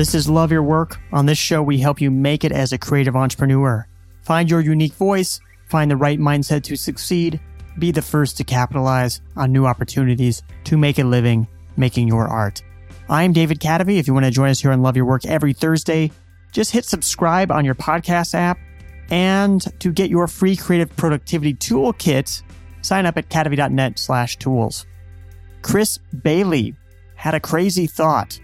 This is Love Your Work. On this show, we help you make it as a creative entrepreneur. Find your unique voice, find the right mindset to succeed, be the first to capitalize on new opportunities to make a living making your art. I'm David Kadavy. If you want to join us here on Love Your Work every Thursday, just hit subscribe on your podcast app. And to get your free creative productivity toolkit, sign up at kadavy.net/tools. Chris Bailey had a crazy thought.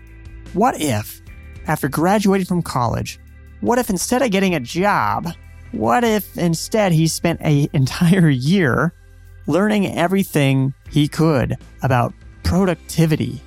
What if, after graduating from college, what if instead of getting a job, what if instead he spent an entire year learning everything he could about productivity?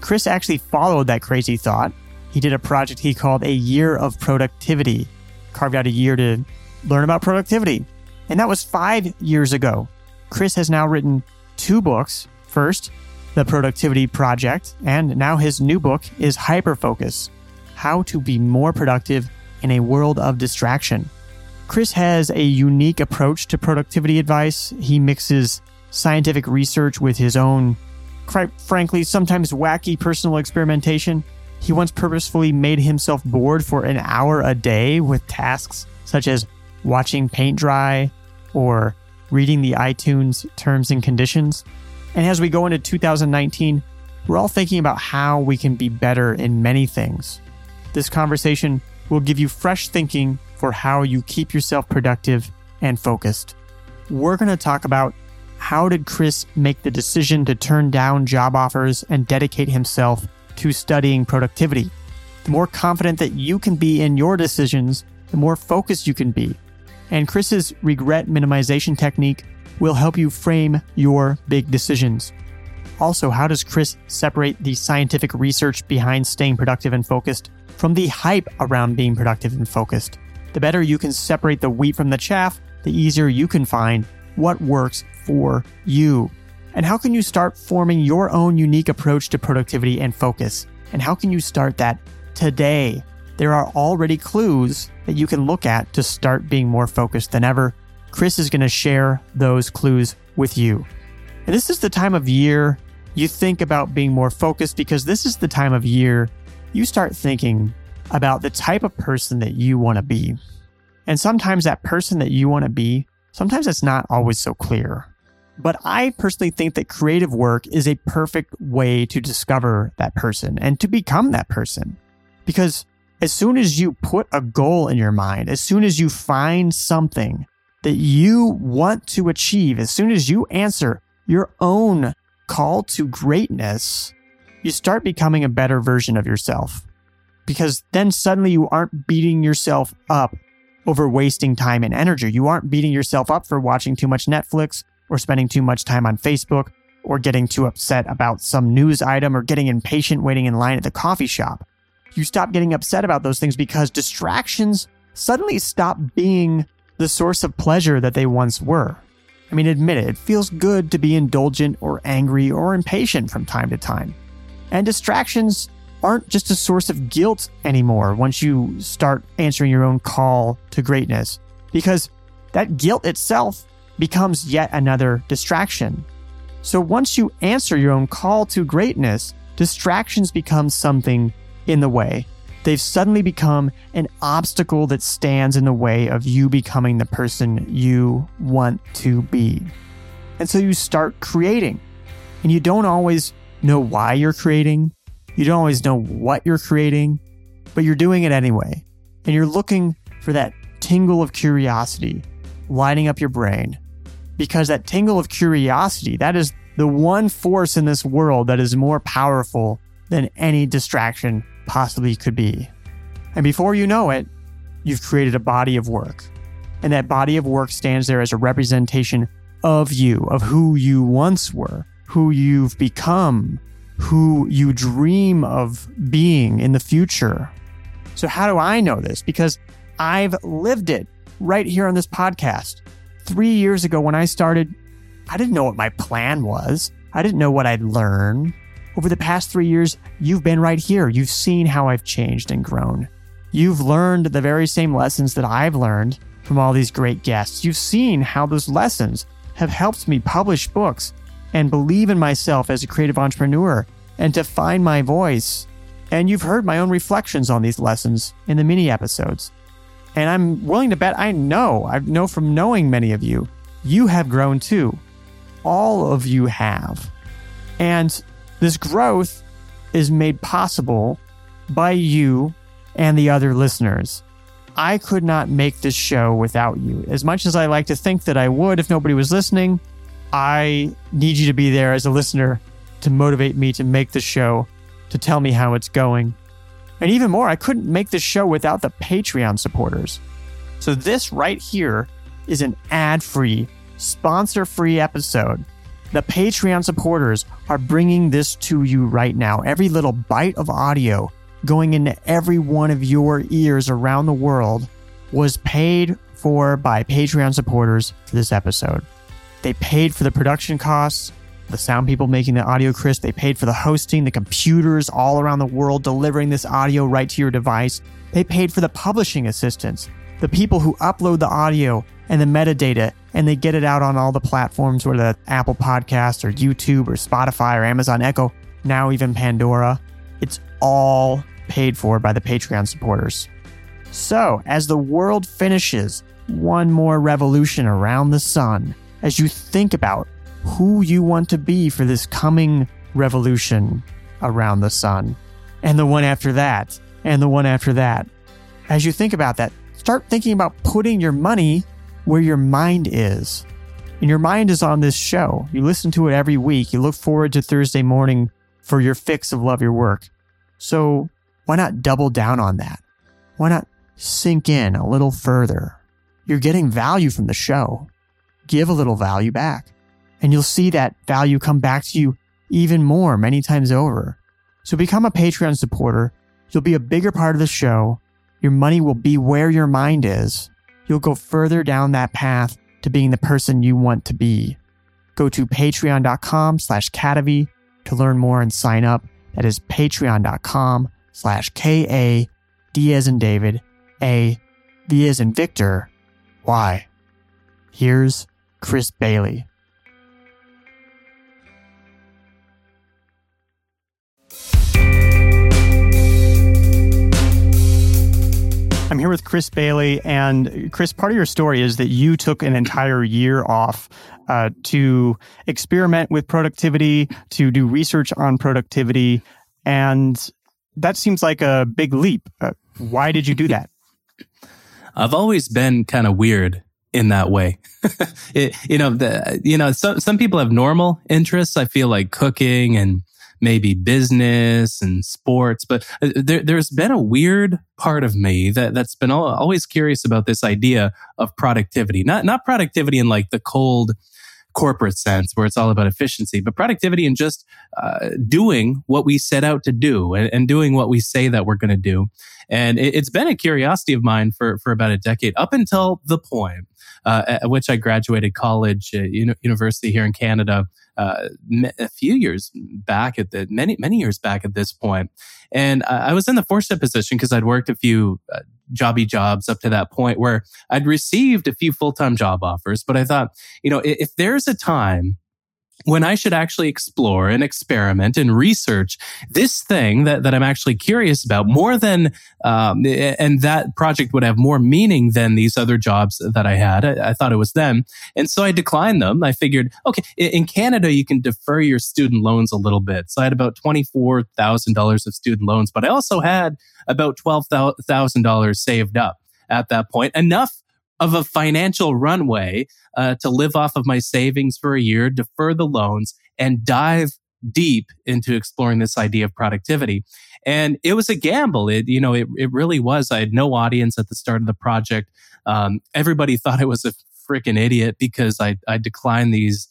Chris actually followed that crazy thought. He did a project he called A Year of Productivity, carved out a year to learn about productivity. And that was 5 years ago. Chris has now written 2 books. First, The Productivity Project, and now his new book is Hyperfocus, How to Be More Productive in a World of Distraction. Chris has a unique approach to productivity advice. He mixes scientific research with his own, quite frankly, sometimes wacky personal experimentation. He once purposefully made himself bored for an hour a day with tasks such as watching paint dry or reading the iTunes terms and conditions. And as we go into 2019, we're all thinking about how we can be better in many things. This conversation will give you fresh thinking for how you keep yourself productive and focused. We're going to talk about how did Chris make the decision to turn down job offers and dedicate himself to studying productivity. The more confident that you can be in your decisions, the more focused you can be. And Chris's regret minimization technique will help you frame your big decisions. Also, how does Chris separate the scientific research behind staying productive and focused from the hype around being productive and focused? The better you can separate the wheat from the chaff, the easier you can find what works for you. And how can you start forming your own unique approach to productivity and focus? And how can you start that today? There are already clues that you can look at to start being more focused than ever. Chris is going to share those clues with you. And this is the time of year you think about being more focused, because this is the time of year you start thinking about the type of person that you want to be. And sometimes that person that you want to be, sometimes it's not always so clear. But I personally think that creative work is a perfect way to discover that person and to become that person. Because as soon as you put a goal in your mind, as soon as you find something that you want to achieve, as soon as you answer your own call to greatness, you start becoming a better version of yourself. Because then suddenly you aren't beating yourself up over wasting time and energy. You aren't beating yourself up for watching too much Netflix, or spending too much time on Facebook, or getting too upset about some news item, or getting impatient waiting in line at the coffee shop. You stop getting upset about those things because distractions suddenly stop being the source of pleasure that they once were. I mean, admit it, it feels good to be indulgent or angry or impatient from time to time. And distractions aren't just a source of guilt anymore once you start answering your own call to greatness, because that guilt itself becomes yet another distraction. So once you answer your own call to greatness, distractions become something in the way. They've suddenly become an obstacle that stands in the way of you becoming the person you want to be. And so you start creating, and you don't always know why you're creating. You don't always know what you're creating, but you're doing it anyway. And you're looking for that tingle of curiosity lining up your brain. Because that tingle of curiosity, that is the one force in this world that is more powerful than any distraction possibly could be. And before you know it, you've created a body of work. And that body of work stands there as a representation of you, of who you once were, who you've become, who you dream of being in the future. So how do I know this? Because I've lived it right here on this podcast. 3 years ago when I started, I didn't know what my plan was. I didn't know what I'd learn. Over the past 3 years, you've been right here. You've seen how I've changed and grown. You've learned the very same lessons that I've learned from all these great guests. You've seen how those lessons have helped me publish books and believe in myself as a creative entrepreneur and to find my voice And you've heard my own reflections on these lessons in the mini episodes. And I'm willing to bet I know from knowing many of you, you have grown too. All of you have. And this growth is made possible by you and the other listeners. I could not make this show without you. As much as I like to think that I would if nobody was listening, I need you to be there as a listener to motivate me to make the show, to tell me how it's going. And even more, I couldn't make this show without the Patreon supporters. So this right here is an ad-free, sponsor-free episode. The Patreon supporters are bringing this to you right now. Every little bite of audio going into every one of your ears around the world was paid for by Patreon supporters for this episode. They paid for the production costs, the sound people making the audio crisp. They paid for the hosting, the computers all around the world delivering this audio right to your device. They paid for the publishing assistance, the people who upload the audio and the metadata, and they get it out on all the platforms, whether that's Apple Podcasts or YouTube or Spotify or Amazon Echo, now even Pandora. It's all paid for by the Patreon supporters. So, as the world finishes one more revolution around the sun, as you think about who you want to be for this coming revolution around the sun, and the one after that, and the one after that, as you think about that, start thinking about putting your money where your mind is. And your mind is on this show. You listen to it every week. You look forward to Thursday morning for your fix of Love Your Work. So why not double down on that? Why not sink in a little further? You're getting value from the show. Give a little value back. And you'll see that value come back to you even more, many times over. So become a Patreon supporter. You'll be a bigger part of the show. Your money will be where your mind is. You'll go further down that path to being the person you want to be. Go to patreon.com/Kadavy to learn more and sign up. That is patreon.com/KA, D as in David, A, V as in Victor, Y. Here's Chris Bailey. I'm here with Chris Bailey, and Chris, part of your story is that you took an entire year off to experiment with productivity, to do research on productivity, and that seems like a big leap. Why did you do that? I've always been kind of weird in that way. Some people have normal interests. I feel like cooking and maybe business and sports, but there's been a weird part of me that's been always curious about this idea of productivity. Not productivity in like the cold corporate sense where it's all about efficiency, but productivity in just doing what we set out to do and doing what we say that we're going to do. And it's been a curiosity of mine for about a decade, up until the point at which I graduated college, university here in Canada, many years back at this point. And I was in the fortunate position because I'd worked a few jobby jobs up to that point where I'd received a few full-time job offers. But I thought, if there's a time when I should actually explore and experiment and research this thing that I'm actually curious about more than, and that project would have more meaning than these other jobs that I had. I thought it was them. And so I declined them. I figured, okay, in Canada, you can defer your student loans a little bit. So I had about $24,000 of student loans, but I also had about $12,000 saved up at that point. Enough of a financial runway to live off of my savings for a year, defer the loans, and dive deep into exploring this idea of productivity. And it was a gamble. It really was. I had no audience at the start of the project. Everybody thought I was a freaking idiot because I declined these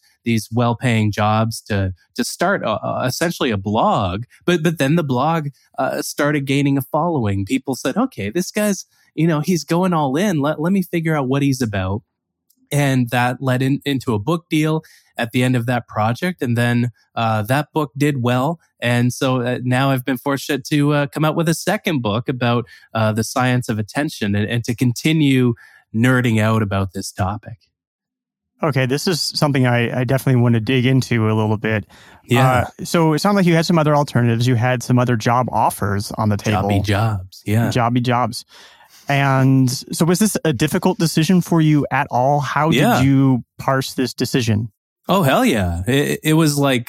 well-paying jobs to start essentially a blog. But then the blog started gaining a following. People said, okay, this guy's he's going all in. Let me figure out what he's about. And that led into a book deal at the end of that project. And then that book did well. And so now I've been fortunate to come out with a second book about the science of attention and to continue nerding out about this topic. Okay, this is something I definitely want to dig into a little bit. Yeah. So it sounds like you had some other alternatives. You had some other job offers on the table. Jobby jobs, yeah. Jobby jobs. And so was this a difficult decision for you at all? How did you parse this decision? Oh, hell yeah. It was like,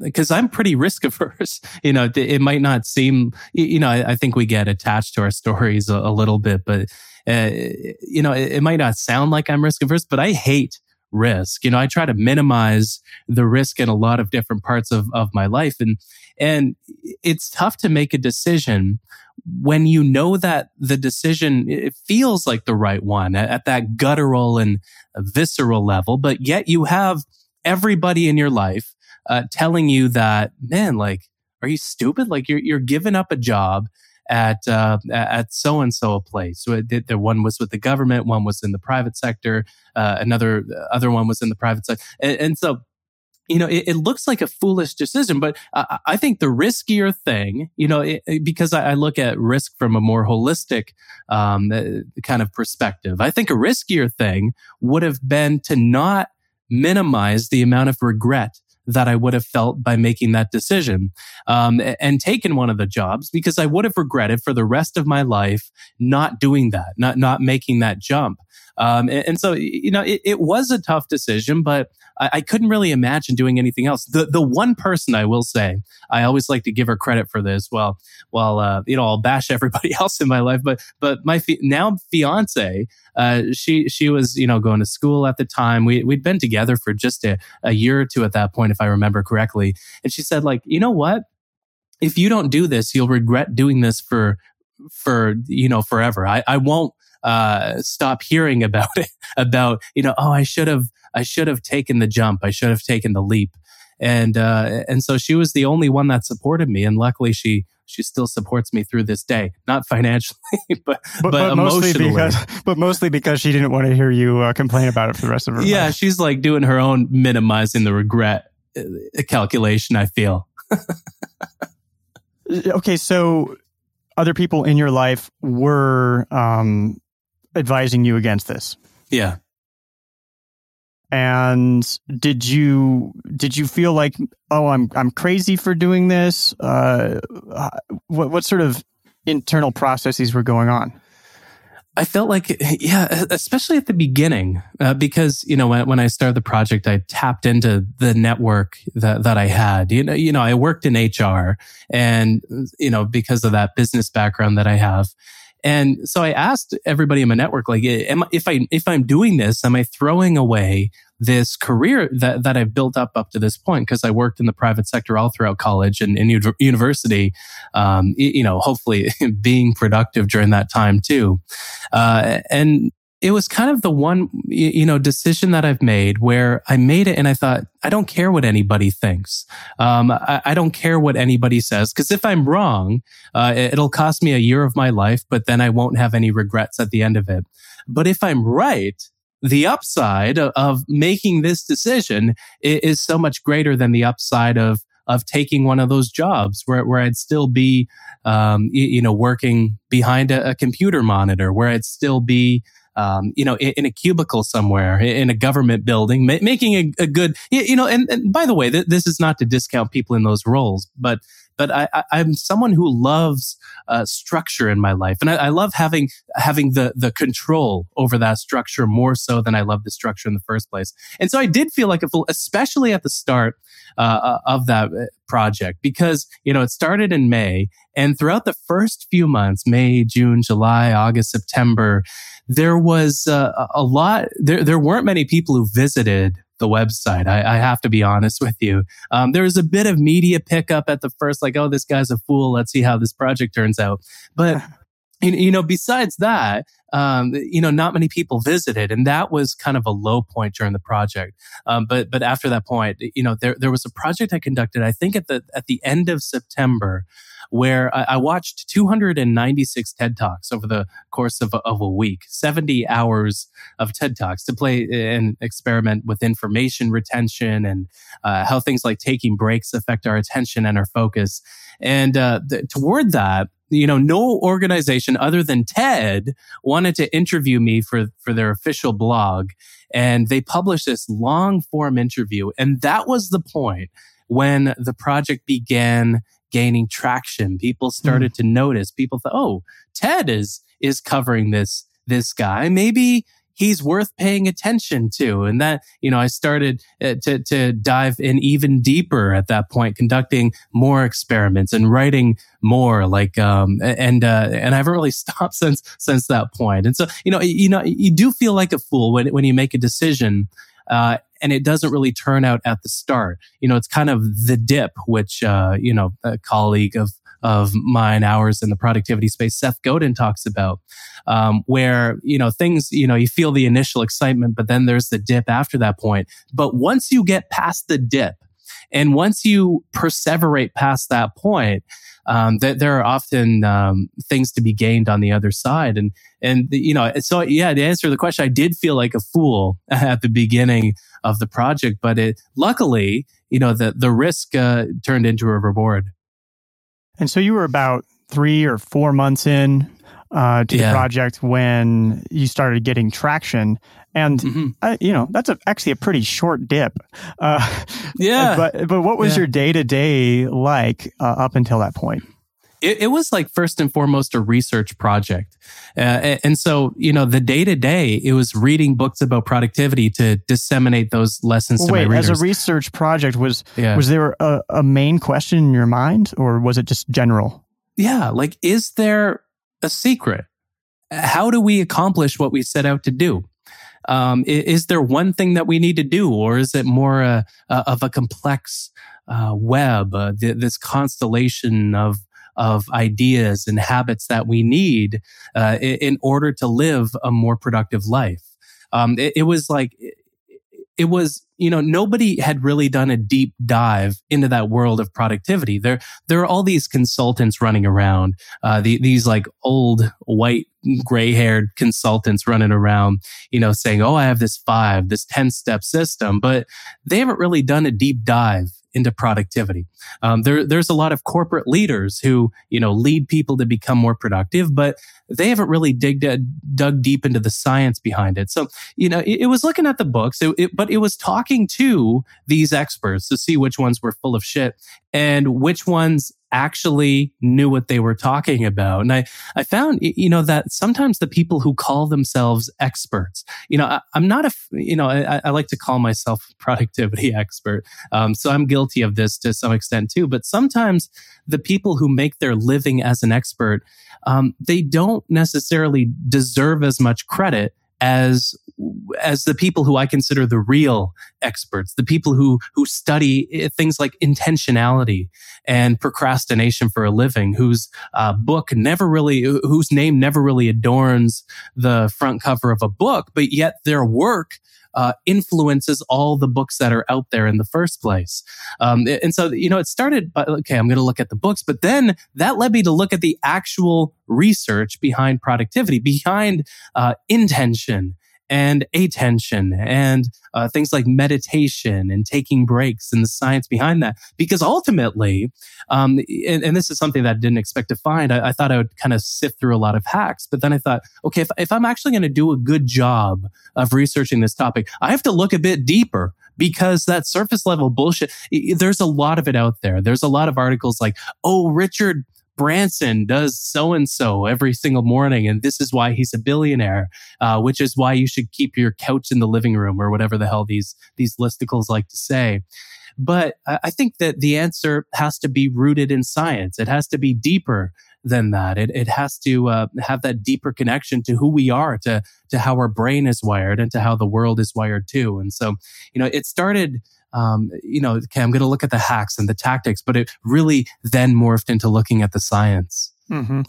because I'm pretty risk averse. You know, it might not seem, you know, I think we get attached to our stories a little bit, but, you know, it might not sound like I'm risk averse, but I hate risk. You know, I try to minimize the risk in a lot of different parts of my life. And it's tough to make a decision when you know that the decision, it feels like the right one at that guttural and visceral level, but yet you have everybody in your life telling you that, man, like, are you stupid? Like you're giving up a job at so-and-so a place. So the one was with the government, one was in the private sector, another one was in the private sector. And so, you know, it looks like a foolish decision, but I think the riskier thing, you know, because I look at risk from a more holistic kind of perspective, I think a riskier thing would have been to not minimize the amount of regret that I would have felt by making that decision and taken one of the jobs, because I would have regretted for the rest of my life not doing that, not making that jump. And so, you know, it was a tough decision, but I couldn't really imagine doing anything else. The one person I will say, I always like to give her credit for this. Well, you know, I'll bash everybody else in my life, but my now fiance, she was, you know, going to school at the time. We'd been together for just a year or two at that point, if I remember correctly. And she said, like, you know what? If you don't do this, you'll regret doing this for you know, forever. I won't stop hearing about it, about, you know, oh, I should have taken the jump. I should have taken the leap. And so she was the only one that supported me. And luckily she still supports me through this day, not financially, but emotionally. Mostly because she didn't want to hear you complain about it for the rest of her life. Yeah. She's like doing her own minimizing the regret calculation, I feel. Okay. So other people in your life were advising you against this. Yeah. And did you feel like, oh, I'm crazy for doing this? What sort of internal processes were going on? I felt like, yeah, especially at the beginning, because, you know, when I started the project, I tapped into the network that I had. You know, I worked in HR, and, you know, because of that business background that I have. And so I asked everybody in my network, like, if I'm doing this, am I throwing away this career that I've built up to this point? Because I worked in the private sector all throughout college and in university, you know, hopefully being productive during that time too. And it was kind of the one, you know, decision that I've made where I made it and I thought, I don't care what anybody thinks. I don't care what anybody says. Because if I'm wrong, it'll cost me a year of my life, but then I won't have any regrets at the end of it. But if I'm right, the upside of making this decision is so much greater than the upside of taking one of those jobs where I'd still be, you know, working behind a computer monitor, where I'd still be, you know, in a cubicle somewhere, in a government building, making a good, you know, and by the way, this is not to discount people in those roles, but I'm someone who loves structure in my life. And I love having the control over that structure more so than I love the structure in the first place. And so I did feel like a fool, especially at the start of that project, because, you know, it started in May, and throughout the first few months, May, June, July, August, September, there was a lot, there weren't many people who visited the website. I have to be honest with you. There was a bit of media pickup at the first, like, oh, this guy's a fool. Let's see how this project turns out. But, you know, besides that, you know, not many people visited, and that was kind of a low point during the project. But after that point, you know, there was a project I conducted, I think at the end of September, where I watched 296 TED Talks over the course of a week, 70 hours of TED Talks to play and experiment with information retention and how things like taking breaks affect our attention and our focus. And toward that, you know, no organization other than TED wanted to interview me for their official blog. And they published this long form interview. And that was the point when the project began gaining traction. People started to notice. People thought, oh, TED is covering this guy. Maybe he's worth paying attention to. And that, you know, I started to dive in even deeper at that point, conducting more experiments and writing more, like, and I haven't really stopped since that point. And so, you know, you do feel like a fool when you make a decision, and it doesn't really turn out at the start. You know, it's kind of the dip, which, you know, a colleague of mine, ours in the productivity space, Seth Godin talks about, where, you know, things, you know, you feel the initial excitement, but then there's the dip after that point. But once you get past the dip and once you perseverate past that point, there are often things to be gained on the other side. And you know, so yeah, to answer the question, I did feel like a fool at the beginning of the project, but it luckily, you know, the risk turned into a reward. And so you were about 3 or 4 months in to the project when you started getting traction. And, you know, that's actually a pretty short dip. But what was your day-to-day like up until that point? It was like first and foremost a research project. And so, you know, the day-to-day, it was reading books about productivity to disseminate those lessons to my readers. As a research project, was there a main question in your mind, or was it just general? Yeah, like, is there a secret? How do we accomplish what we set out to do? Is there one thing that we need to do, or is it more of a complex web, this constellation of ideas and habits that we need in order to live a more productive life? It was, you know, nobody had really done a deep dive into that world of productivity. There are all these consultants running around, these like old white gray-haired consultants running around, you know, saying, oh, I have this 10-step system, but they haven't really done a deep dive into productivity. There's a lot of corporate leaders who, you know, lead people to become more productive, but they haven't really dug deep into the science behind it. So, you know, it was looking at the books, but it was talking to these experts to see which ones were full of shit and which ones actually knew what they were talking about. And I found, you know, that sometimes the people who call themselves experts, you know, I'm not I like to call myself a productivity expert. So I'm guilty of this to some extent too. But sometimes the people who make their living as an expert, they don't necessarily deserve as much credit as the people who I consider the real experts, the people who study things like intentionality and procrastination for a living, whose name never really adorns the front cover of a book, but yet their work influences all the books that are out there in the first place. And so, you know, it started by, okay, I'm going to look at the books, but then that led me to look at the actual research behind productivity, behind intention and attention and things like meditation and taking breaks and the science behind that. Because ultimately, and this is something that I didn't expect to find, I thought I would kind of sift through a lot of hacks. But then I thought, okay, if I'm actually going to do a good job of researching this topic, I have to look a bit deeper, because that surface level bullshit, there's a lot of it out there. There's a lot of articles like, oh, Richard Branson does so-and-so every single morning, and this is why he's a billionaire, which is why you should keep your couch in the living room, or whatever the hell these listicles like to say. But I think that the answer has to be rooted in science. It has to be deeper than that. It has to have that deeper connection to who we are, to how our brain is wired, and to how the world is wired too. And so, you know, it started... okay, I'm going to look at the hacks and the tactics, but it really then morphed into looking at the science. Mm-hmm.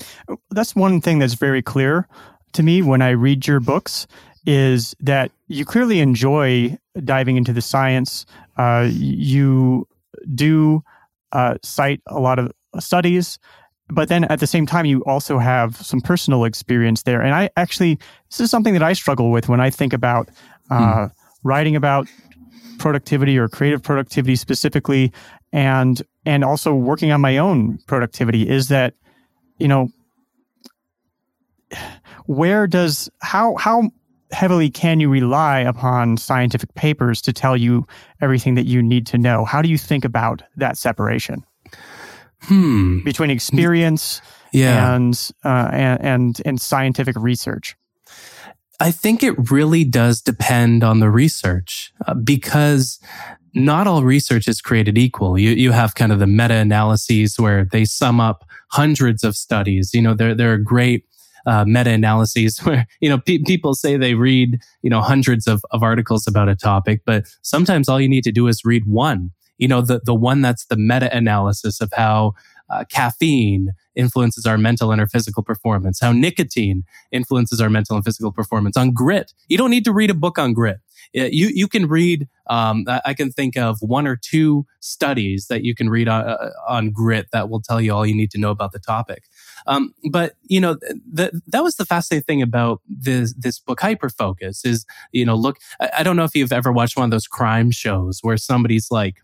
That's one thing that's very clear to me when I read your books, is that you clearly enjoy diving into the science. You do cite a lot of studies, but then at the same time, you also have some personal experience there. And this is something that I struggle with when I think about writing about productivity or creative productivity specifically, and also working on my own productivity, is that you know, how heavily can you rely upon scientific papers to tell you everything that you need to know? How do you think about that separation between experience and scientific research? I think it really does depend on the research because not all research is created equal. You have kind of the meta-analyses where they sum up hundreds of studies. You know, there are great meta-analyses where, you know, people say they read, you know, hundreds of articles about a topic, but sometimes all you need to do is read one. You know, the one that's the meta-analysis of how caffeine influences our mental and our physical performance, how nicotine influences our mental and physical performance, on grit. You don't need to read a book on grit. You can read, I can think of one or two studies that you can read on grit that will tell you all you need to know about the topic. But, you know, that was the fascinating thing about this book, Hyperfocus, is, you know, look, I don't know if you've ever watched one of those crime shows where somebody's like,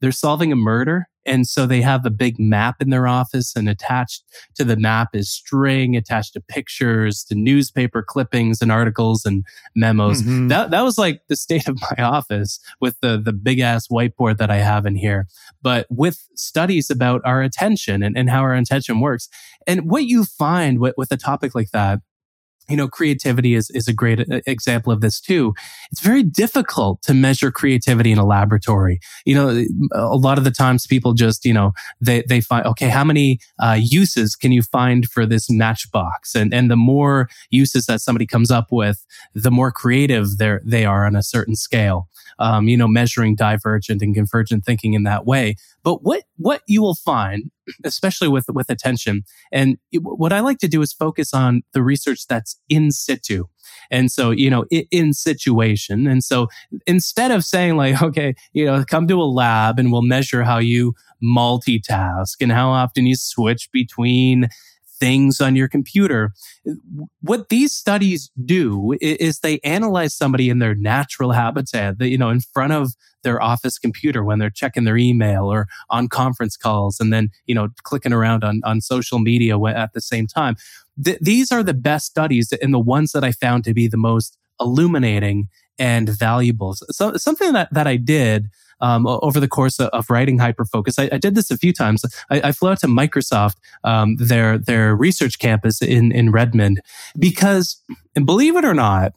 they're solving a murder. And so they have a big map in their office, and attached to the map is string, attached to pictures, to newspaper clippings and articles and memos. Mm-hmm. That was like the state of my office with the big ass whiteboard that I have in here, but with studies about our attention and how our attention works. And what you find with a topic like that, you know, creativity is a great example of this too. It's very difficult to measure creativity in a laboratory. You know, a lot of the times people just, you know, they find, okay, how many uses can you find for this matchbox? And the more uses that somebody comes up with, the more creative they are on a certain scale. You know, measuring divergent and convergent thinking in that way. But what you will find, especially with attention, and what I like to do is focus on the research that's in situ. And so, you know, in situation. And so instead of saying like, okay, you know, come to a lab and we'll measure how you multitask and how often you switch between things on your computer. What these studies do is they analyze somebody in their natural habitat, you know, in front of their office computer when they're checking their email or on conference calls, and then, you know, clicking around on social media at the same time. These are the best studies and the ones that I found to be the most illuminating and valuable. So something that I did over the course of writing Hyperfocus, I did this a few times. I flew out to Microsoft, their research campus in Redmond, because, and believe it or not,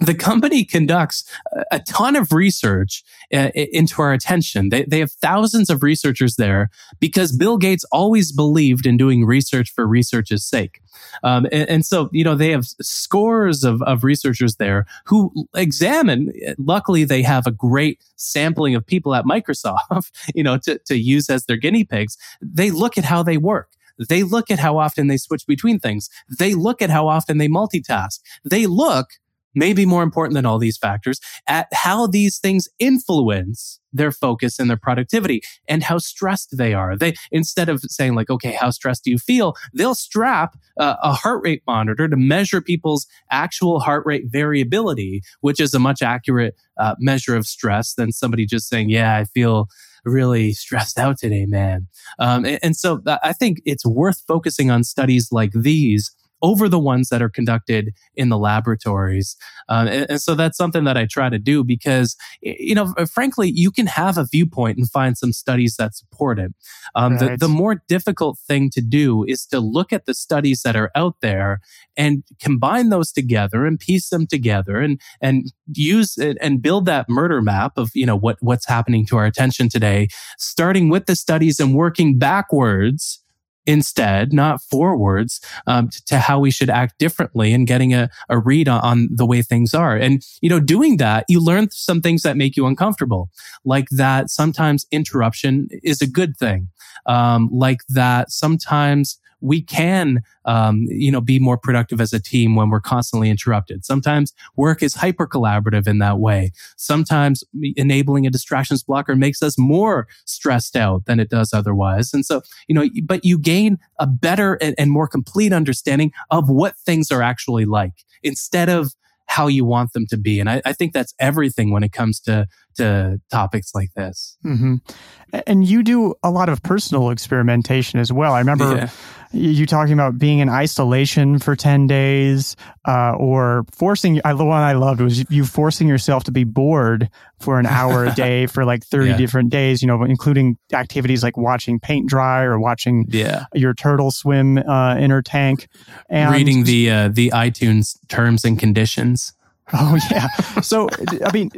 the company conducts a ton of research into our attention. They have thousands of researchers there because Bill Gates always believed in doing research for research's sake. And so, you know, they have scores of researchers there who examine. Luckily, they have a great sampling of people at Microsoft, you know, to use as their guinea pigs. They look at how they work. They look at how often they switch between things. They look at how often they multitask. They look, maybe more important than all these factors, at how these things influence their focus and their productivity and how stressed they are. They, instead of saying like, okay, how stressed do you feel? They'll strap a heart rate monitor to measure people's actual heart rate variability, which is a much accurate measure of stress than somebody just saying, yeah, I feel really stressed out today, man. And so I think it's worth focusing on studies like these over the ones that are conducted in the laboratories. And so that's something that I try to do because, you know, frankly, you can have a viewpoint and find some studies that support it. Right. The more difficult thing to do is to look at the studies that are out there and combine those together and piece them together and use it and build that murder map of, you know, what's happening to our attention today, starting with the studies and working backwards instead, not forwards, to how we should act differently and getting a read on the way things are. And, you know, doing that, you learn some things that make you uncomfortable, like that sometimes interruption is a good thing, like that sometimes we can, you know, be more productive as a team when we're constantly interrupted. Sometimes work is hyper collaborative in that way. Sometimes enabling a distractions blocker makes us more stressed out than it does otherwise. And so, you know, but you gain a better and more complete understanding of what things are actually like instead of how you want them to be. And I think that's everything when it comes to topics like this. Mm-hmm. And you do a lot of personal experimentation as well. I remember you talking about being in isolation for 10 days or forcing, the one I loved was you forcing yourself to be bored for an hour a day for like 30 different days, you know, including activities like watching paint dry or watching your turtle swim in her tank. And reading the iTunes terms and conditions. Oh, yeah. So, I mean,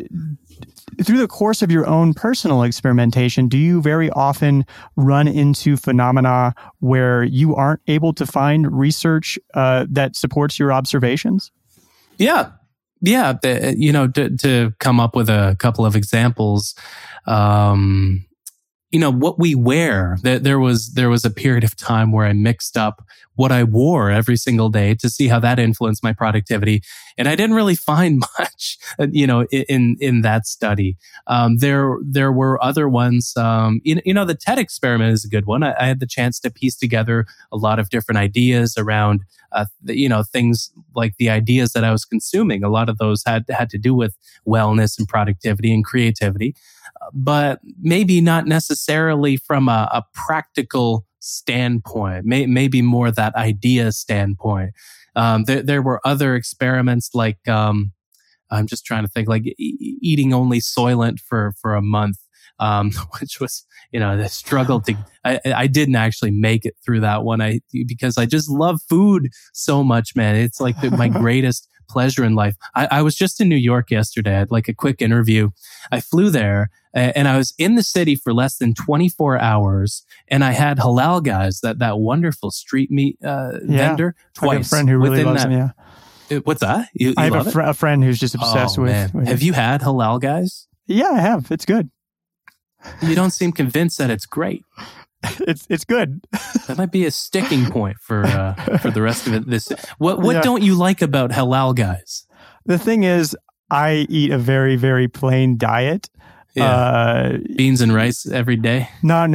through the course of your own personal experimentation, do you very often run into phenomena where you aren't able to find research that supports your observations? Yeah. Yeah. You know, to come up with a couple of examples, you know, what we wear. There was a period of time where I mixed up what I wore every single day to see how that influenced my productivity, and I didn't really find much, you know, in that study. There were other ones. You know, the TED experiment is a good one. I had the chance to piece together a lot of different ideas around, you know, things like the ideas that I was consuming. A lot of those had to do with wellness and productivity and creativity, but maybe not necessarily from a practical standpoint, maybe more that idea standpoint. There were other experiments like, I'm just trying to think, like eating only Soylent for a month, which was, you know, the struggle to, I didn't actually make it through that one because I just love food so much, man. It's like my greatest pleasure in life. I was just in New York yesterday. I had like a quick interview. I flew there and I was in the city for less than 24 hours and I had Halal Guys, that wonderful street meat vendor, twice. I have a friend who really loves him, yeah. What's that? You I have a friend who's just obsessed with... Have you had Halal Guys? Yeah, I have. It's good. You don't seem convinced that it's great. It's good. That might be a sticking point for the rest of it. What don't you like about Halal Guys? The thing is, I eat a very, very plain diet. Yeah. Beans and rice every day. No.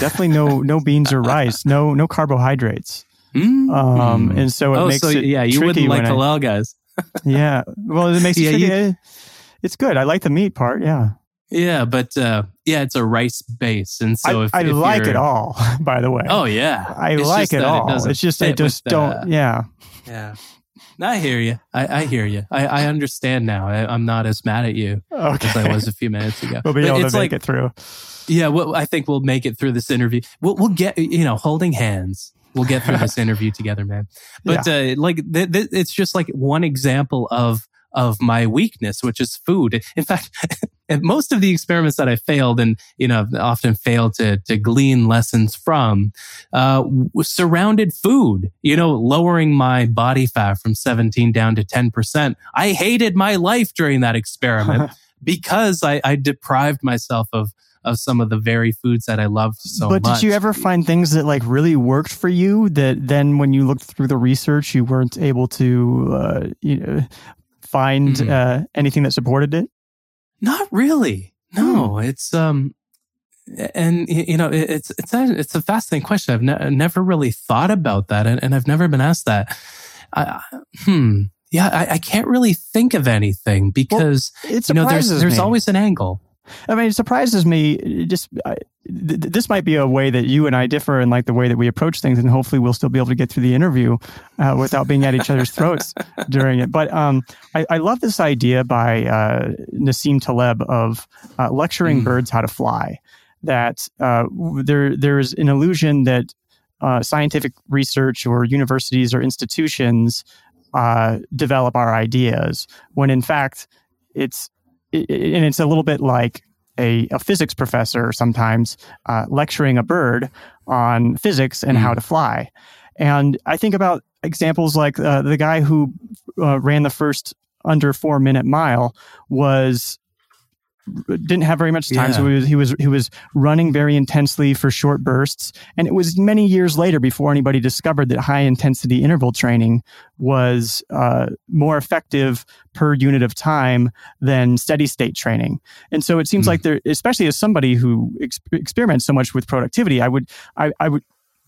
Definitely no beans or rice. No carbohydrates. Mm. And so it makes it you wouldn't like Halal Guys. Yeah. Well, it makes it tricky. It's good. I like the meat part. Yeah. Yeah, but it's a rice base, and so if like it all. By the way, I like it all. It's just I just don't. Yeah. I hear you. I hear you. I understand now. I'm not as mad at you as I was a few minutes ago. We'll be able to make it through. Yeah, I think we'll make it through this interview. We'll get holding hands. We'll get through this interview together, man. But it's just like one example of my weakness, which is food. In fact, most of the experiments that I failed and, you know, often failed to glean lessons from, surrounded food, you know, lowering my body fat from 17 down to 10%. I hated my life during that experiment because I deprived myself of some of the very foods that I loved so much. But did you ever find things that like really worked for you that then when you looked through the research, you weren't able to, find anything that supported it? Not really. No, it's and you know, it's a fascinating question. I've never really thought about that, and I've never been asked that. I can't really think of anything because there's always an angle. I mean, it surprises me. Just this might be a way that you and I differ in like the way that we approach things, and hopefully we'll still be able to get through the interview without being at each other's throats during it. But I love this idea by Nassim Taleb of lecturing birds how to fly. That there is an illusion that scientific research or universities or institutions develop our ideas, when in fact it's a little bit like a physics professor sometimes lecturing a bird on physics and how to fly. And I think about examples like the guy who ran the first under 4-minute mile didn't have very much time, so he was running very intensely for short bursts, and it was many years later before anybody discovered that high intensity interval training was more effective per unit of time than steady state training. And so it seems like there, especially as somebody who experiments so much with productivity,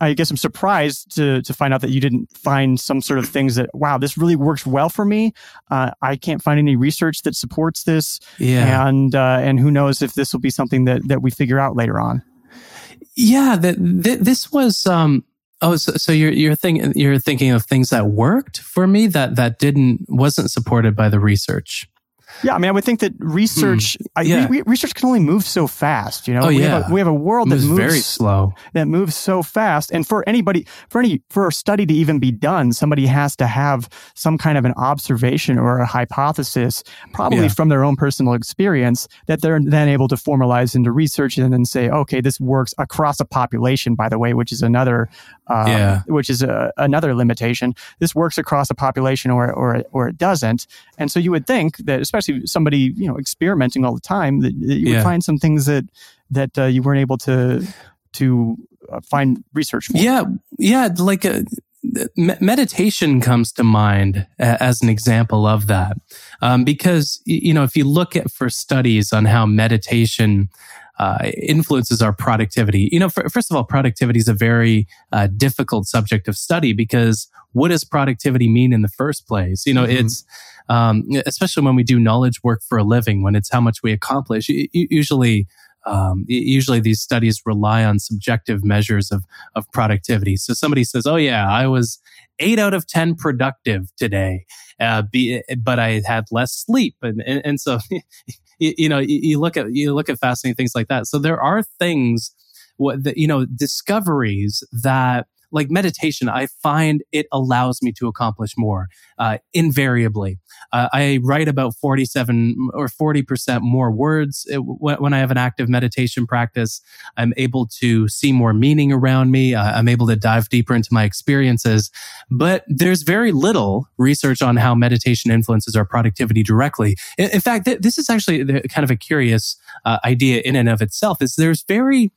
I guess I'm surprised to find out that you didn't find some sort of things that, wow, this really works well for me. I can't find any research that supports this. Yeah. And who knows if this will be something that we figure out later on. Yeah, this was Oh, so you're thinking of things that worked for me that wasn't supported by the research. Yeah, I mean, I would think that research research can only move so fast. You know, we have a world that moves very slow, that moves so fast. And for anybody, for a study to even be done, somebody has to have some kind of an observation or a hypothesis, probably from their own personal experience, that they're then able to formalize into research and then say, okay, this works across a population. By the way, which is another, another limitation. This works across a population, or it doesn't. And so you would think that, especially somebody experimenting all the time, that you would find some things that you weren't able to find research for. Meditation comes to mind as an example of that, because if you look at for studies on how meditation influences our productivity. First of all, productivity is a very difficult subject of study, because what does productivity mean in the first place? It's especially when we do knowledge work for a living, when it's how much we accomplish. Usually these studies rely on subjective measures of productivity. So somebody says, "Oh yeah, I was 8 out of 10 productive today, but I had less sleep," and so. You look at fascinating things like that. So there are things, discoveries that, like meditation, I find it allows me to accomplish more invariably. I write about 47 or 40% more words when I have an active meditation practice. I'm able to see more meaning around me. I'm able to dive deeper into my experiences. But there's very little research on how meditation influences our productivity directly. In fact, this is actually kind of a curious idea in and of itself, is there's very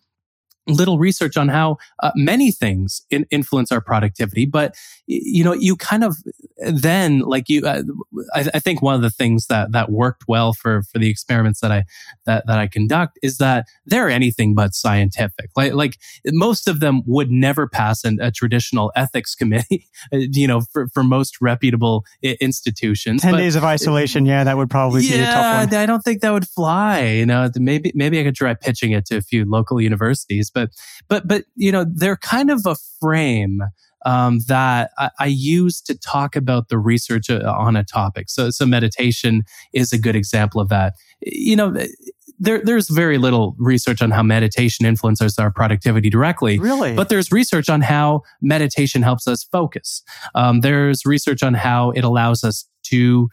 little research on how many things influence our productivity. But, you kind of then, I think one of the things that worked well for the experiments that I conduct is that they're anything but scientific. Like most of them would never pass a traditional ethics committee, for most reputable institutions. 10 days of isolation. Yeah, that would probably be a tough one. I don't think that would fly. Maybe I could try pitching it to a few local universities. But they're kind of a frame that I use to talk about the research on a topic. So meditation is a good example of that. There's very little research on how meditation influences our productivity directly. Really? But there's research on how meditation helps us focus. There's research on how it allows us to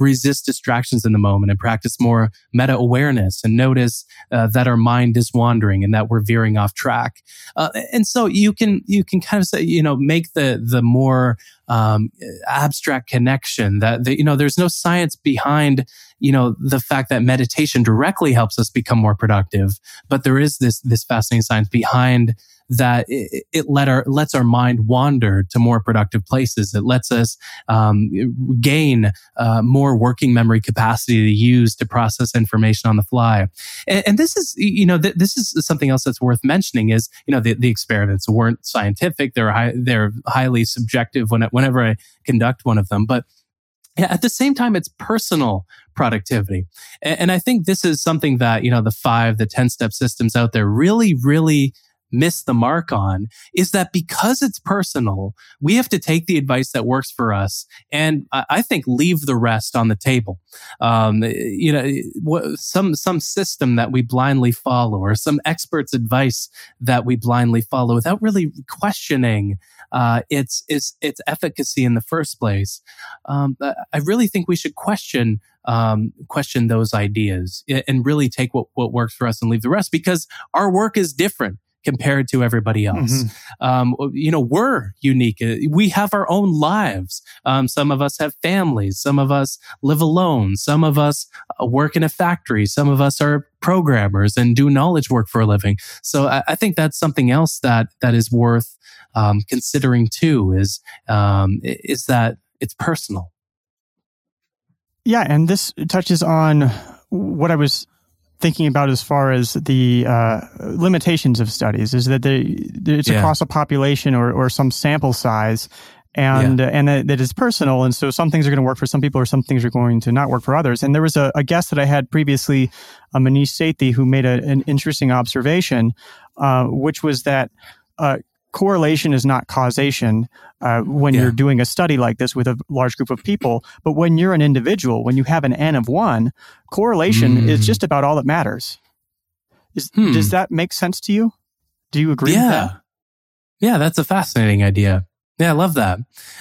resist distractions in the moment and practice more meta-awareness and notice that our mind is wandering and that we're veering off track. And so you can kind of say, make the more abstract connection that there's no science behind, the fact that meditation directly helps us become more productive. But there is this fascinating science behind that it lets our mind wander to more productive places. It lets us gain more working memory capacity to use to process information on the fly. And this is, this is something else that's worth mentioning is, the experiments weren't scientific. They're highly subjective whenever I conduct one of them. But at the same time, it's personal productivity. And I think this is something that, the 5, the 10-step systems out there really, really miss the mark on, is that because it's personal, we have to take the advice that works for us and I think leave the rest on the table. Some system that we blindly follow or some expert's advice that we blindly follow without really questioning its efficacy in the first place. I really think we should question those ideas and really take what works for us and leave the rest, because our work is different compared to everybody else. Mm-hmm. We're unique. We have our own lives. Some of us have families. Some of us live alone. Some of us work in a factory. Some of us are programmers and do knowledge work for a living. So I think that's something else that is worth considering too, is that it's personal. Yeah, and this touches on what I was thinking about as far as the limitations of studies, is that it's across a population or some sample size, and that is personal. And so some things are going to work for some people or some things are going to not work for others. And there was a guest that I had previously, Manish Sethi, who made an interesting observation, which was that correlation is not causation when you're doing a study like this with a large group of people. But when you're an individual, when you have an N of one, correlation is just about all that matters. Does that make sense to you? Do you agree with that? Yeah, that's a fascinating idea. Yeah, I love that.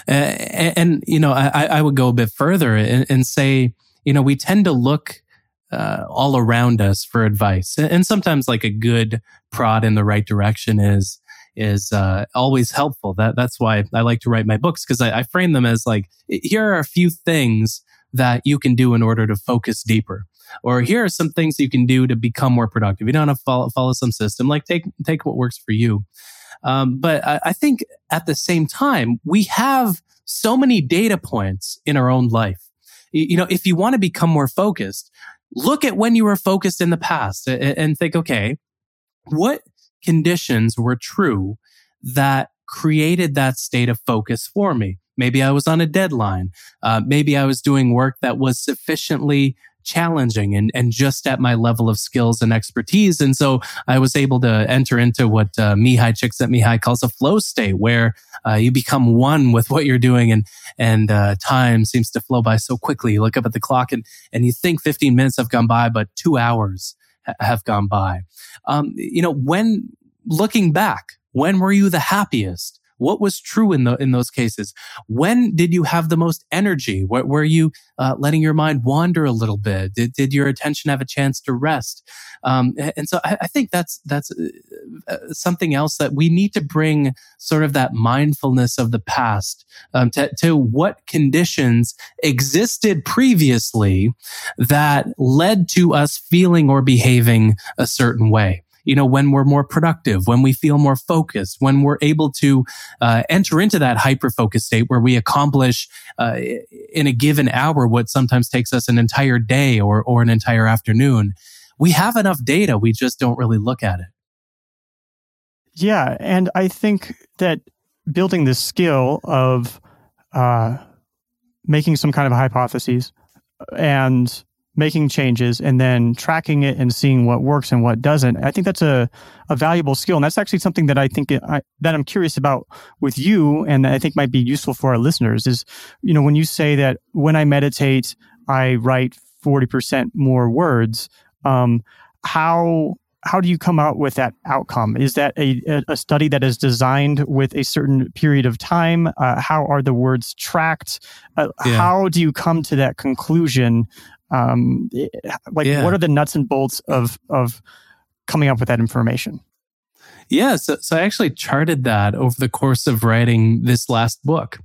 And you know, I would go a bit further and say, you know, we tend to look all around us for advice. And sometimes like a good prod in the right direction is always helpful. That's why I like to write my books, because I frame them as like, here are a few things that you can do in order to focus deeper. Or here are some things you can do to become more productive. You don't have to follow some system. Like take what works for you. But I think at the same time, we have so many data points in our own life. You know, if you want to become more focused, look at when you were focused in the past and think, okay, what conditions were true that created that state of focus for me? Maybe I was on a deadline. Maybe I was doing work that was sufficiently challenging and just at my level of skills and expertise. And so I was able to enter into what Mihaly Csikszentmihalyi calls a flow state, where you become one with what you're doing and time seems to flow by so quickly. You look up at the clock and you think 15 minutes have gone by, but 2 hours have gone by. You know, when looking back, when were you the happiest? What was true in those cases? When did you have the most energy? Were you letting your mind wander a little bit? Did your attention have a chance to rest? And so I think that's something else that we need to bring, sort of that mindfulness of the past to what conditions existed previously that led to us feeling or behaving a certain way. You know, when we're more productive, when we feel more focused, when we're able to enter into that hyper-focus state where we accomplish in a given hour what sometimes takes us an entire day or an entire afternoon. We have enough data, we just don't really look at it. Yeah, and I think that building the skill of making some kind of hypotheses and making changes and then tracking it and seeing what works and what doesn't. I think that's a valuable skill. And that's actually something that I think that I'm curious about with you, and I think might be useful for our listeners is, you know, when you say that when I meditate, I write 40% more words, how do you come out with that outcome? Is that a study that is designed with a certain period of time? How are the words tracked? How do you come to that conclusion? What are the nuts and bolts of coming up with that information? Yeah, so I actually charted that over the course of writing this last book.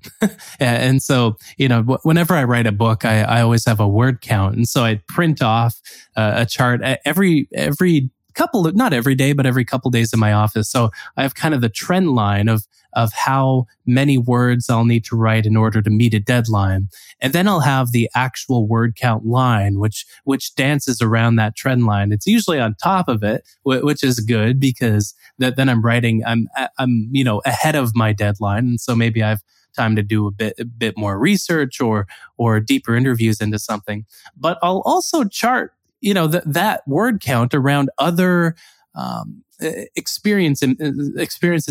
And so, you know, whenever I write a book, I always have a word count. And so I print off a chart every couple of, not every day, but every couple days in my office. So I have kind of the trend line of how many words I'll need to write in order to meet a deadline. And then I'll have the actual word count line, which dances around that trend line. It's usually on top of it, which is good because then I'm you know, ahead of my deadline. And so maybe I've time to do a bit more research or deeper interviews into something. But I'll also chart, you know, that word count around other experiences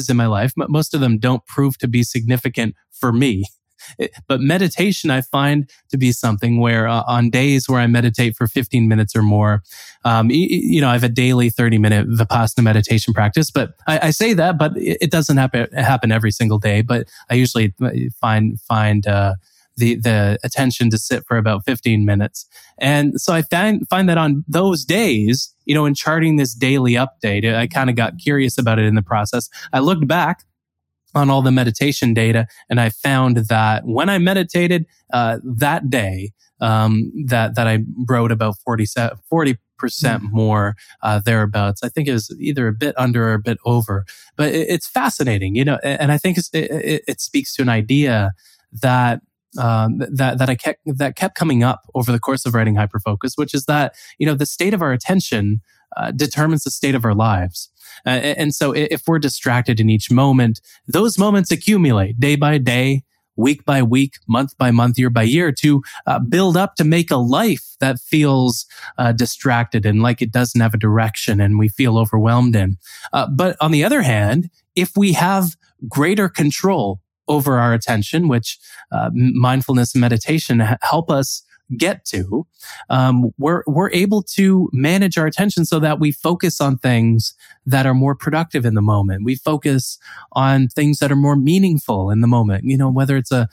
in my life. Most of them don't prove to be significant for me. But meditation, I find to be something where on days where I meditate for 15 minutes or more, you know, I have a daily 30-minute Vipassana meditation practice. But I say that, but it doesn't happen every single day. But I usually find the attention to sit for about 15 minutes. And so I find that on those days, you know, in charting this daily update, I kind of got curious about it in the process. I looked back on all the meditation data and I found that when I meditated that day, that I wrote about 40% more thereabouts. I think it was either a bit under or a bit over. But it's fascinating, you know, and I think it speaks to an idea that that kept coming up over the course of writing Hyperfocus, which is that, you know, the state of our attention determines the state of our lives. And so if we're distracted in each moment, those moments accumulate day by day, week by week, month by month, year by year to build up to make a life that feels distracted and like it doesn't have a direction and we feel overwhelmed in. But on the other hand, if we have greater control over our attention, which mindfulness and meditation help us get to, we're able to manage our attention so that we focus on things that are more productive in the moment. We focus on things that are more meaningful in the moment. You know, whether it's a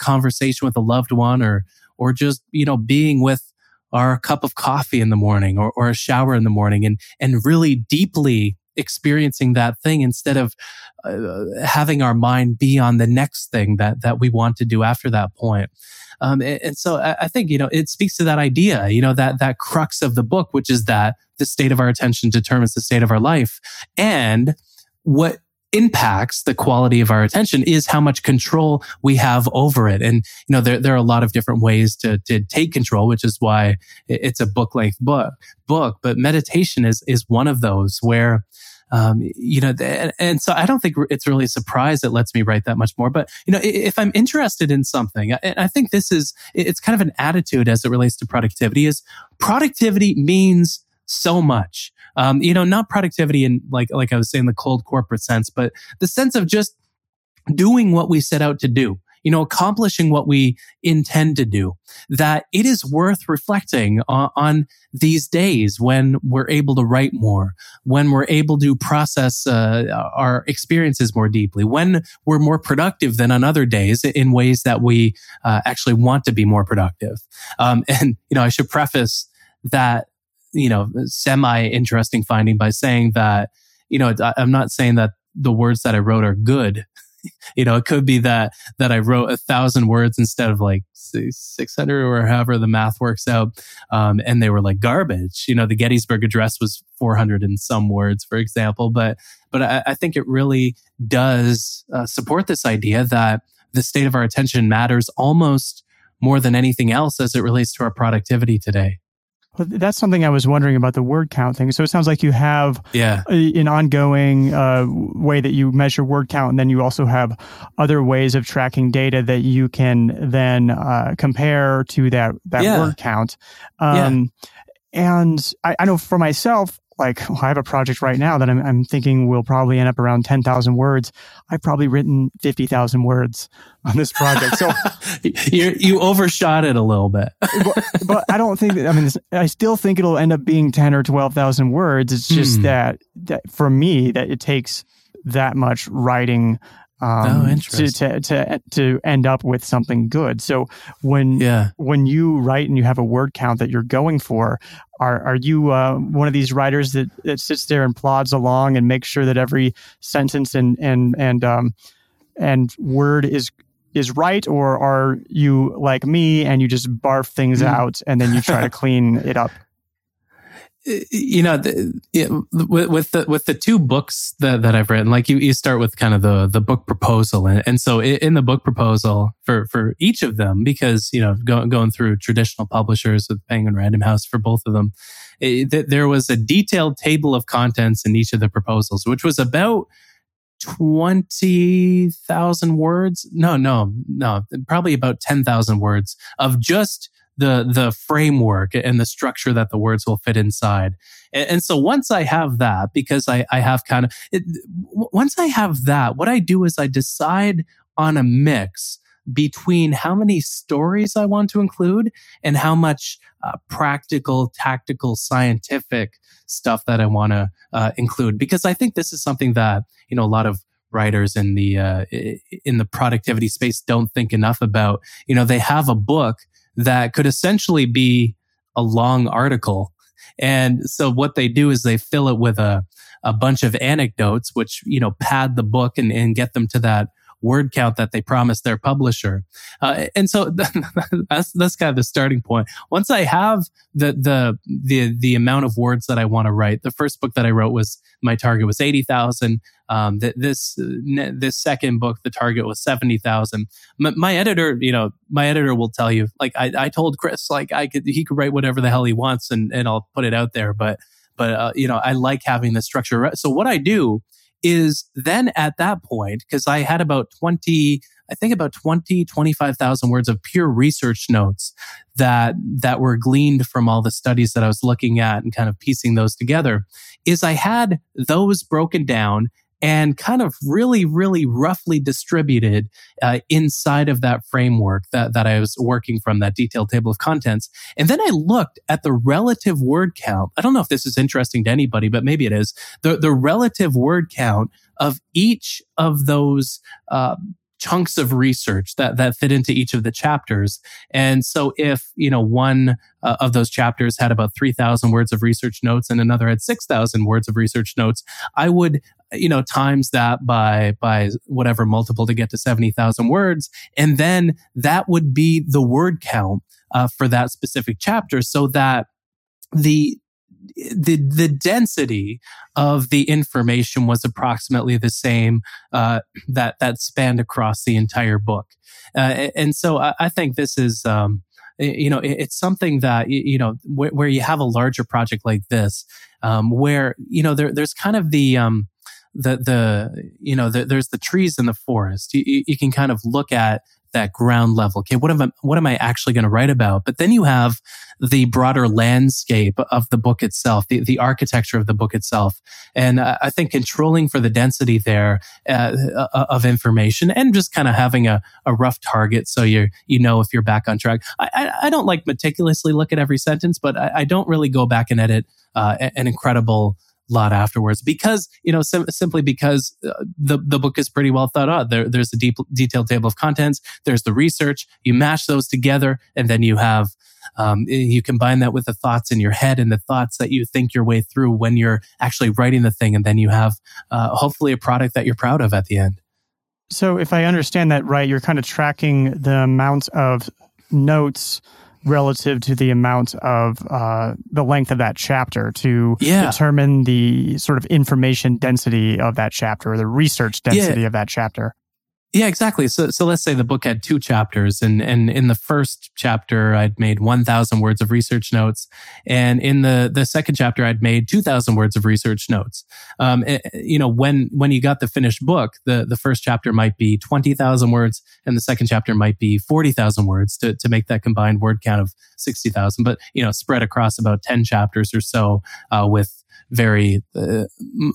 conversation with a loved one, or just, you know, being with our cup of coffee in the morning, or a shower in the morning, and really deeply experiencing that thing instead of having our mind be on the next thing that we want to do after that point. And so I think, you know, it speaks to that idea, you know, that crux of the book, which is that the state of our attention determines the state of our life. And what impacts the quality of our attention is how much control we have over it. And, you know, there are a lot of different ways to take control, which is why it's a book-length book. But meditation is one of those where, you know, and so I don't think it's really a surprise that lets me write that much more. But, you know, if I'm interested in something, and I think it's kind of an attitude as it relates to productivity, is productivity means so much. You know, not productivity in like I was saying, the cold corporate sense, but the sense of just doing what we set out to do, you know, accomplishing what we intend to do, that it is worth reflecting on these days when we're able to write more, when we're able to process our experiences more deeply, when we're more productive than on other days in ways that we actually want to be more productive. And, you know, I should preface that, you know, semi-interesting finding by saying that, you know, I'm not saying that the words that I wrote are good. You know, it could be that I wrote 1,000 words instead of like 600 or however the math works out. And they were like garbage. You know, the Gettysburg Address was 400 and some words, for example. But I think it really does support this idea that the state of our attention matters almost more than anything else as it relates to our productivity today. Well, that's something I was wondering about, the word count thing. So it sounds like you have an ongoing way that you measure word count, and then you also have other ways of tracking data that you can then compare to that word count. And I know for myself, like, I have a project right now that I'm thinking will probably end up around 10,000 words. I've probably written 50,000 words on this project. So you overshot it a little bit. but I don't think that, I mean, I still think it'll end up being 10 or 12,000 words. It's just that for me, that it takes that much writing to end up with something good. So when you write and you have a word count that you're going for, are you one of these writers that sits there and plods along and makes sure that every sentence and word is right, or are you like me and you just barf things out and then you try to clean it up? You know, with the two books that I've written, like you start with kind of the book proposal, and so in the book proposal for each of them, because, you know, going through traditional publishers with Penguin Random House for both of them, there was a detailed table of contents in each of the proposals, which was about 20,000 words. No, probably about 10,000 words of just the framework and the structure that the words will fit inside. And so once I have that, because I have kind of... once I have that, what I do is I decide on a mix between how many stories I want to include and how much practical, tactical, scientific stuff that I want to include. Because I think this is something that, you know, a lot of writers in the productivity space don't think enough about. You know, they have a book that could essentially be a long article. And so what they do is they fill it with a bunch of anecdotes, which, you know, pad the book and get them to that word count that they promised their publisher. And so that's kind of the starting point. Once I have the amount of words that I want to write, the first book that I wrote was, my target was 80,000. This second book, the target was 70,000. My editor will tell you, like, I told Chris, like, he could write whatever the hell he wants and I'll put it out there. But you know, I like having the structure. So what I do is then at that point, because I had about 25,000 words of pure research notes that were gleaned from all the studies that I was looking at and kind of piecing those together, is I had those broken down and kind of really, really roughly distributed inside of that framework that I was working from, that detailed table of contents. And then I looked at the relative word count. I don't know if this is interesting to anybody, but maybe it is. The relative word count of each of those chunks of research that fit into each of the chapters. And so if, one of those chapters had about 3,000 words of research notes and another had 6,000 words of research notes, I would, times that by whatever multiple to get to 70,000 words. And then that would be the word count for that specific chapter, so that the density of the information was approximately the same that spanned across the entire book. And so I think this is, it's something that, where you have a larger project like this, where, there's kind of there's the trees in the forest. You can kind of look at that ground level. Okay, what am I actually going to write about? But then you have the broader landscape of the book itself, the architecture of the book itself. And I think controlling for the density there of information, and just kind of having a rough target, so you know if you're back on track. I don't like meticulously look at every sentence, but I don't really go back and edit an incredible lot afterwards, because simply because the book is pretty well thought out. There's a detailed table of contents. There's the research. You mash those together, and then you have you combine that with the thoughts in your head and the thoughts that you think your way through when you're actually writing the thing, and then you have hopefully a product that you're proud of at the end. So, if I understand that right, you're kind of tracking the amount of notes relative to the amount of the length of that chapter to determine the sort of information density of that chapter, or the research density of that chapter. Yeah, exactly. So let's say the book had two chapters, and in the first chapter, I'd made 1,000 words of research notes. And in the second chapter, I'd made 2,000 words of research notes. When you got the finished book, the first chapter might be 20,000 words and the second chapter might be 40,000 words to make that combined word count of 60,000, but, spread across about 10 chapters or so with very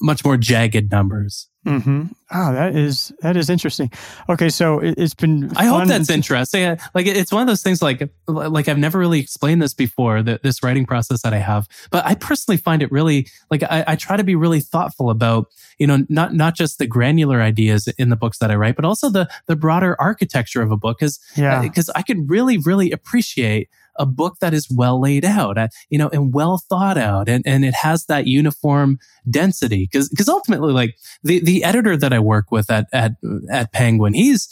much more jagged numbers. Mm-hmm. Oh, that is interesting. Okay, so it's been fun. I hope that's interesting. Like, it's one of those things. Like I've never really explained this before. This writing process that I have, but I personally find it really, like, I try to be really thoughtful about not just the granular ideas in the books that I write, but also the broader architecture of a book, because I could really, really appreciate a book that is well laid out, and well thought out, and it has that uniform density. Because ultimately, like the editor that I work with at Penguin, he's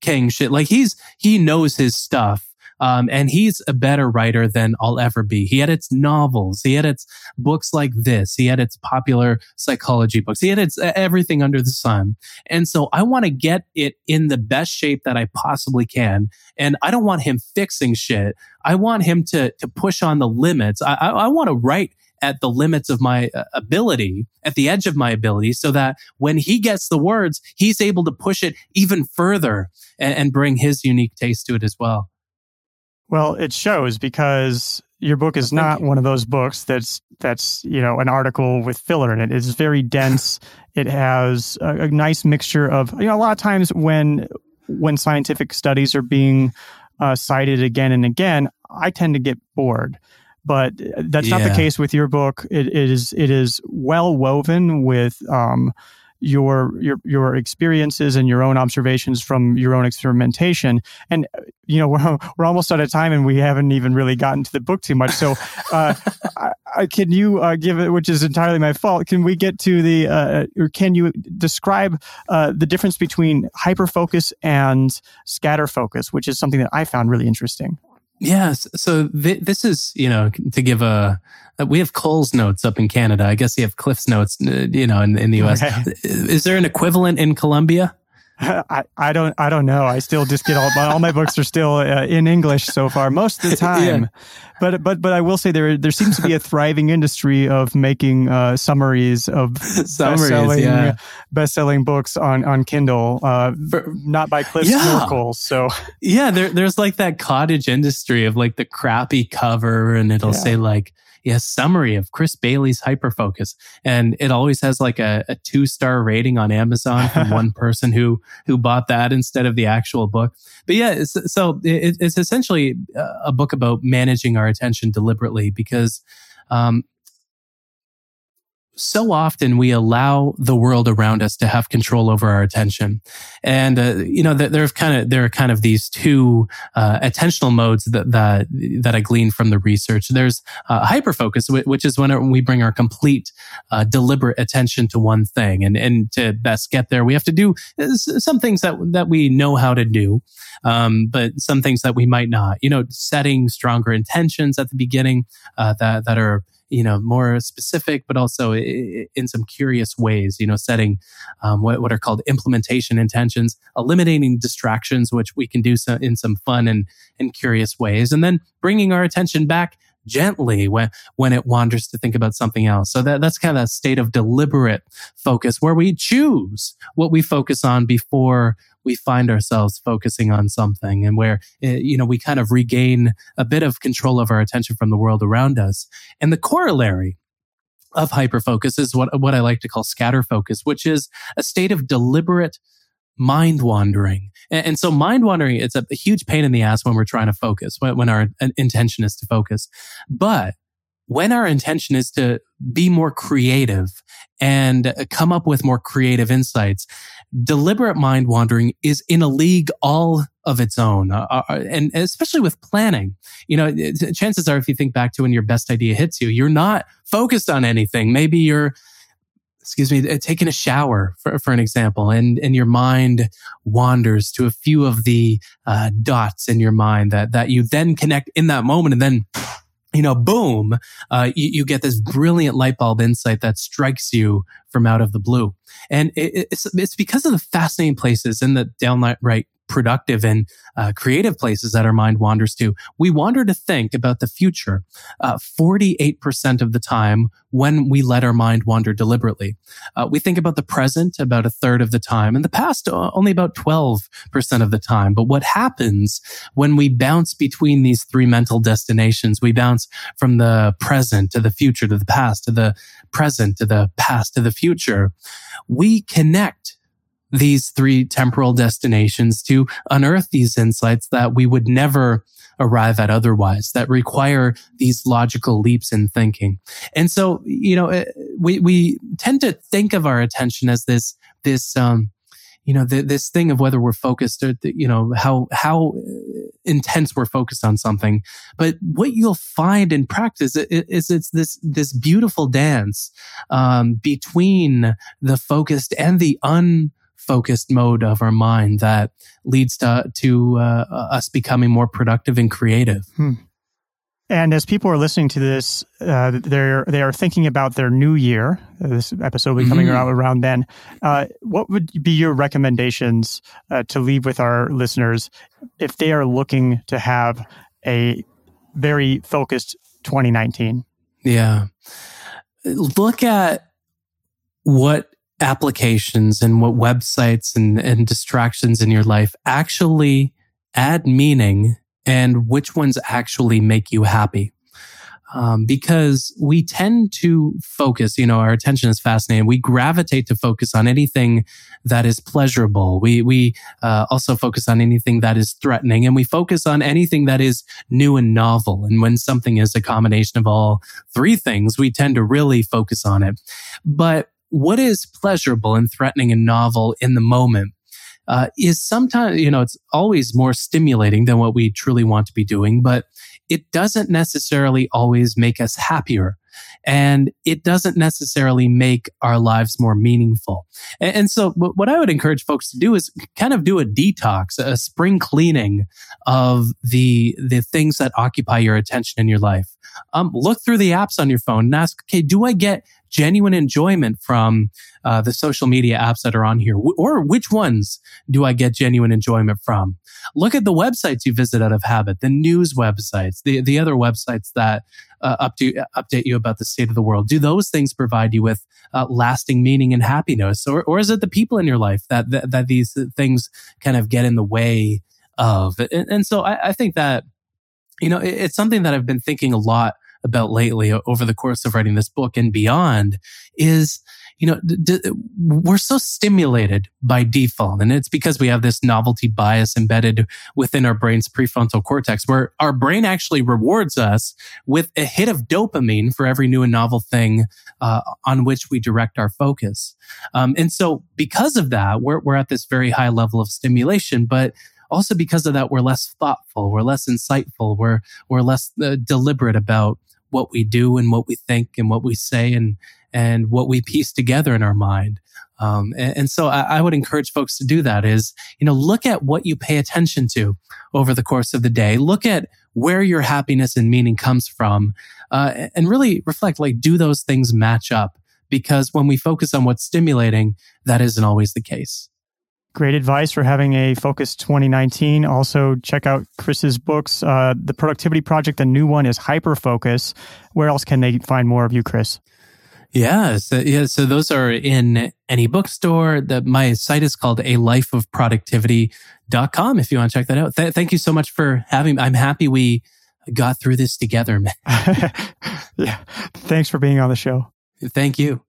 king shit. Like he knows his stuff. And he's a better writer than I'll ever be. He edits novels. He edits books like this. He edits popular psychology books. He edits everything under the sun. And so I want to get it in the best shape that I possibly can. And I don't want him fixing shit. I want him to push on the limits. I want to write at the limits of my ability, at the edge of my ability, so that when he gets the words, he's able to push it even further and bring his unique taste to it as well. Well, it shows, because your book is not one of those books that's an article with filler in it. It's very dense. It has a nice mixture of, a lot of times when scientific studies are being cited again and again, I tend to get bored. But that's not the case with your book. It is well woven with your experiences and your own observations from your own experimentation. And we're almost out of time, and we haven't even really gotten to the book too much, so can you give it, which is entirely my fault, can we get to the or can you describe the difference between hyperfocus and scatter focus, which is something that I found really interesting? Yes. So this is, to give we have Cole's notes up in Canada. I guess you have Cliff's notes, in the US. Okay. Is there an equivalent in Colombia? I don't know. I still just get all my books are still in English so far most of the time. But I will say there seems to be a thriving industry of making summaries of best-selling books on Kindle, not by Cliff Snorkel. So there's like that cottage industry of like the crappy cover, and it'll say like, summary of Chris Bailey's Hyperfocus, and it always has like a 2-star rating on Amazon from one person who bought that instead of the actual book. But it's essentially a book about managing our attention deliberately, because so often we allow the world around us to have control over our attention. And there are kind of these two attentional modes that I gleaned from the research. There's hyperfocus, which is when we bring our complete deliberate attention to one thing, and to best get there we have to do some things that we know how to do, but some things that we might not, setting stronger intentions at the beginning that are more specific, but also in some curious ways, setting what are called implementation intentions, eliminating distractions, which we can do in some fun and curious ways, and then bringing our attention back gently when it wanders to think about something else. So that's kind of a state of deliberate focus where we choose what we focus on before we find ourselves focusing on something, and where we kind of regain a bit of control of our attention from the world around us. And the corollary of hyperfocus is what I like to call scatter focus, which is a state of deliberate mind wandering. And so mind wandering, it's a huge pain in the ass when we're trying to focus, when our intention is to focus. But when our intention is to be more creative and come up with more creative insights, deliberate mind wandering is in a league all of its own. And especially with planning, chances are, if you think back to when your best idea hits you, you're not focused on anything. Maybe you're taking a shower, for an example, and your mind wanders to a few of the dots in your mind that you then connect in that moment, and then boom, you get this brilliant light bulb insight that strikes you from out of the blue. And it's because of the fascinating places and the downright productive and creative places that our mind wanders to. We wander to think about the future 48% of the time when we let our mind wander deliberately. We think about the present about a third of the time, and the past only about 12% of the time. But what happens when we bounce between these three mental destinations? We bounce from the present to the future to the past, to the present to the past to the future. We connect these three temporal destinations to unearth these insights that we would never arrive at otherwise, that require these logical leaps in thinking. And so, we tend to think of our attention as this thing of whether we're focused or, how intense we're focused on something. But what you'll find in practice is it's this beautiful dance between the focused and the unfocused mode of our mind that leads to us becoming more productive and creative. And as people are listening to this, they are thinking about their new year. This episode will be coming around then. What would be your recommendations to leave with our listeners if they are looking to have a very focused 2019? Yeah. Look at what applications and what websites and distractions in your life actually add meaning, and which ones actually make you happy. Because we tend to focus, our attention is fascinating. We gravitate to focus on anything that is pleasurable. We also focus on anything that is threatening, and we focus on anything that is new and novel. And when something is a combination of all three things, we tend to really focus on it. But what is pleasurable and threatening and novel in the moment is sometimes, it's always more stimulating than what we truly want to be doing, but it doesn't necessarily always make us happier. And it doesn't necessarily make our lives more meaningful. And so what I would encourage folks to do is kind of do a detox, a spring cleaning of the things that occupy your attention in your life. Look through the apps on your phone and ask, okay, do I get genuine enjoyment from the social media apps that are on here? Or which ones do I get genuine enjoyment from? Look at the websites you visit out of habit, the news websites, the other websites that update you about the state of the world. Do those things provide you with lasting meaning and happiness? Or is it the people in your life that these things kind of get in the way of? And so I think that, you know, it's something that I've been thinking a lot about lately over the course of writing this book and beyond is, you know, we're so stimulated by default. And it's because we have this novelty bias embedded within our brain's prefrontal cortex, where our brain actually rewards us with a hit of dopamine for every new and novel thing on which we direct our focus. And so because of that, we're at this very high level of stimulation, but also because of that, we're less thoughtful, we're less insightful, we're less deliberate about what we do and what we think and what we say and what we piece together in our mind. And so I would encourage folks to do that is, you know, look at what you pay attention to over the course of the day. Look at where your happiness and meaning comes from, and really reflect, like, do those things match up? Because when we focus on what's stimulating, that isn't always the case. Great advice for having a focused 2019. Also, check out Chris's books. The Productivity Project, the new one is Hyperfocus. Where else can they find more of you, Chris? So those are in any bookstore. My site is called alifeofproductivity.com if you want to check that out. Thank you so much for having me. I'm happy we got through this together, man. Yeah. Thanks for being on the show. Thank you.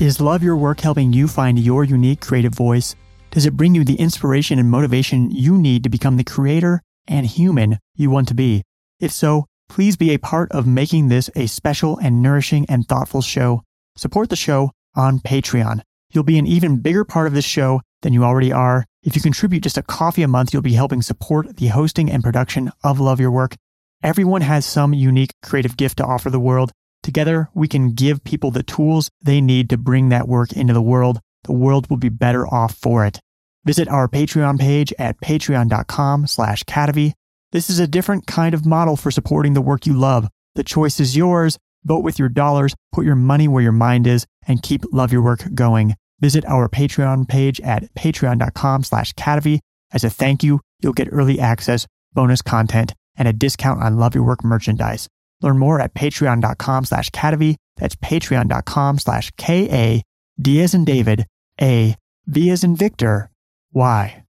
Is Love Your Work helping you find your unique creative voice? Does it bring you the inspiration and motivation you need to become the creator and human you want to be? If so, please be a part of making this a special and nourishing and thoughtful show. Support the show on Patreon. You'll be an even bigger part of this show than you already are. If you contribute just $1 a month, you'll be helping support the hosting and production of Love Your Work. Everyone has some unique creative gift to offer the world. Together, we can give people the tools they need to bring that work into the world. The world will be better off for it. Visit our Patreon page at patreon.com/Kadavy. This is a different kind of model for supporting the work you love. The choice is yours. Vote with your dollars, put your money where your mind is, and keep Love Your Work going. Visit our Patreon page at patreon.com/Kadavy. As a thank you, you'll get early access, bonus content, and a discount on Love Your Work merchandise. Learn more at patreon.com/Kadavy. That's patreon.com/KA D as in David, A, V as in Victor, Y.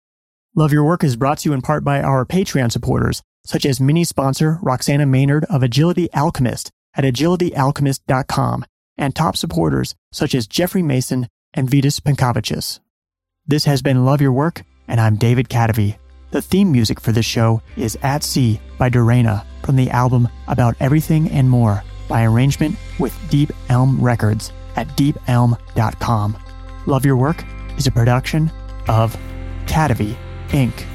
Love Your Work is brought to you in part by our Patreon supporters, such as mini sponsor Roxana Maynard of Agility Alchemist at agilityalchemist.com, and top supporters such as Jeffrey Mason and Vitas Pankovicis. This has been Love Your Work, and I'm David Kadavy. The theme music for this show is At Sea by Dorena from the album About Everything and More by arrangement with Deep Elm Records at deepelm.com. Love Your Work is a production of Kadavy, Inc.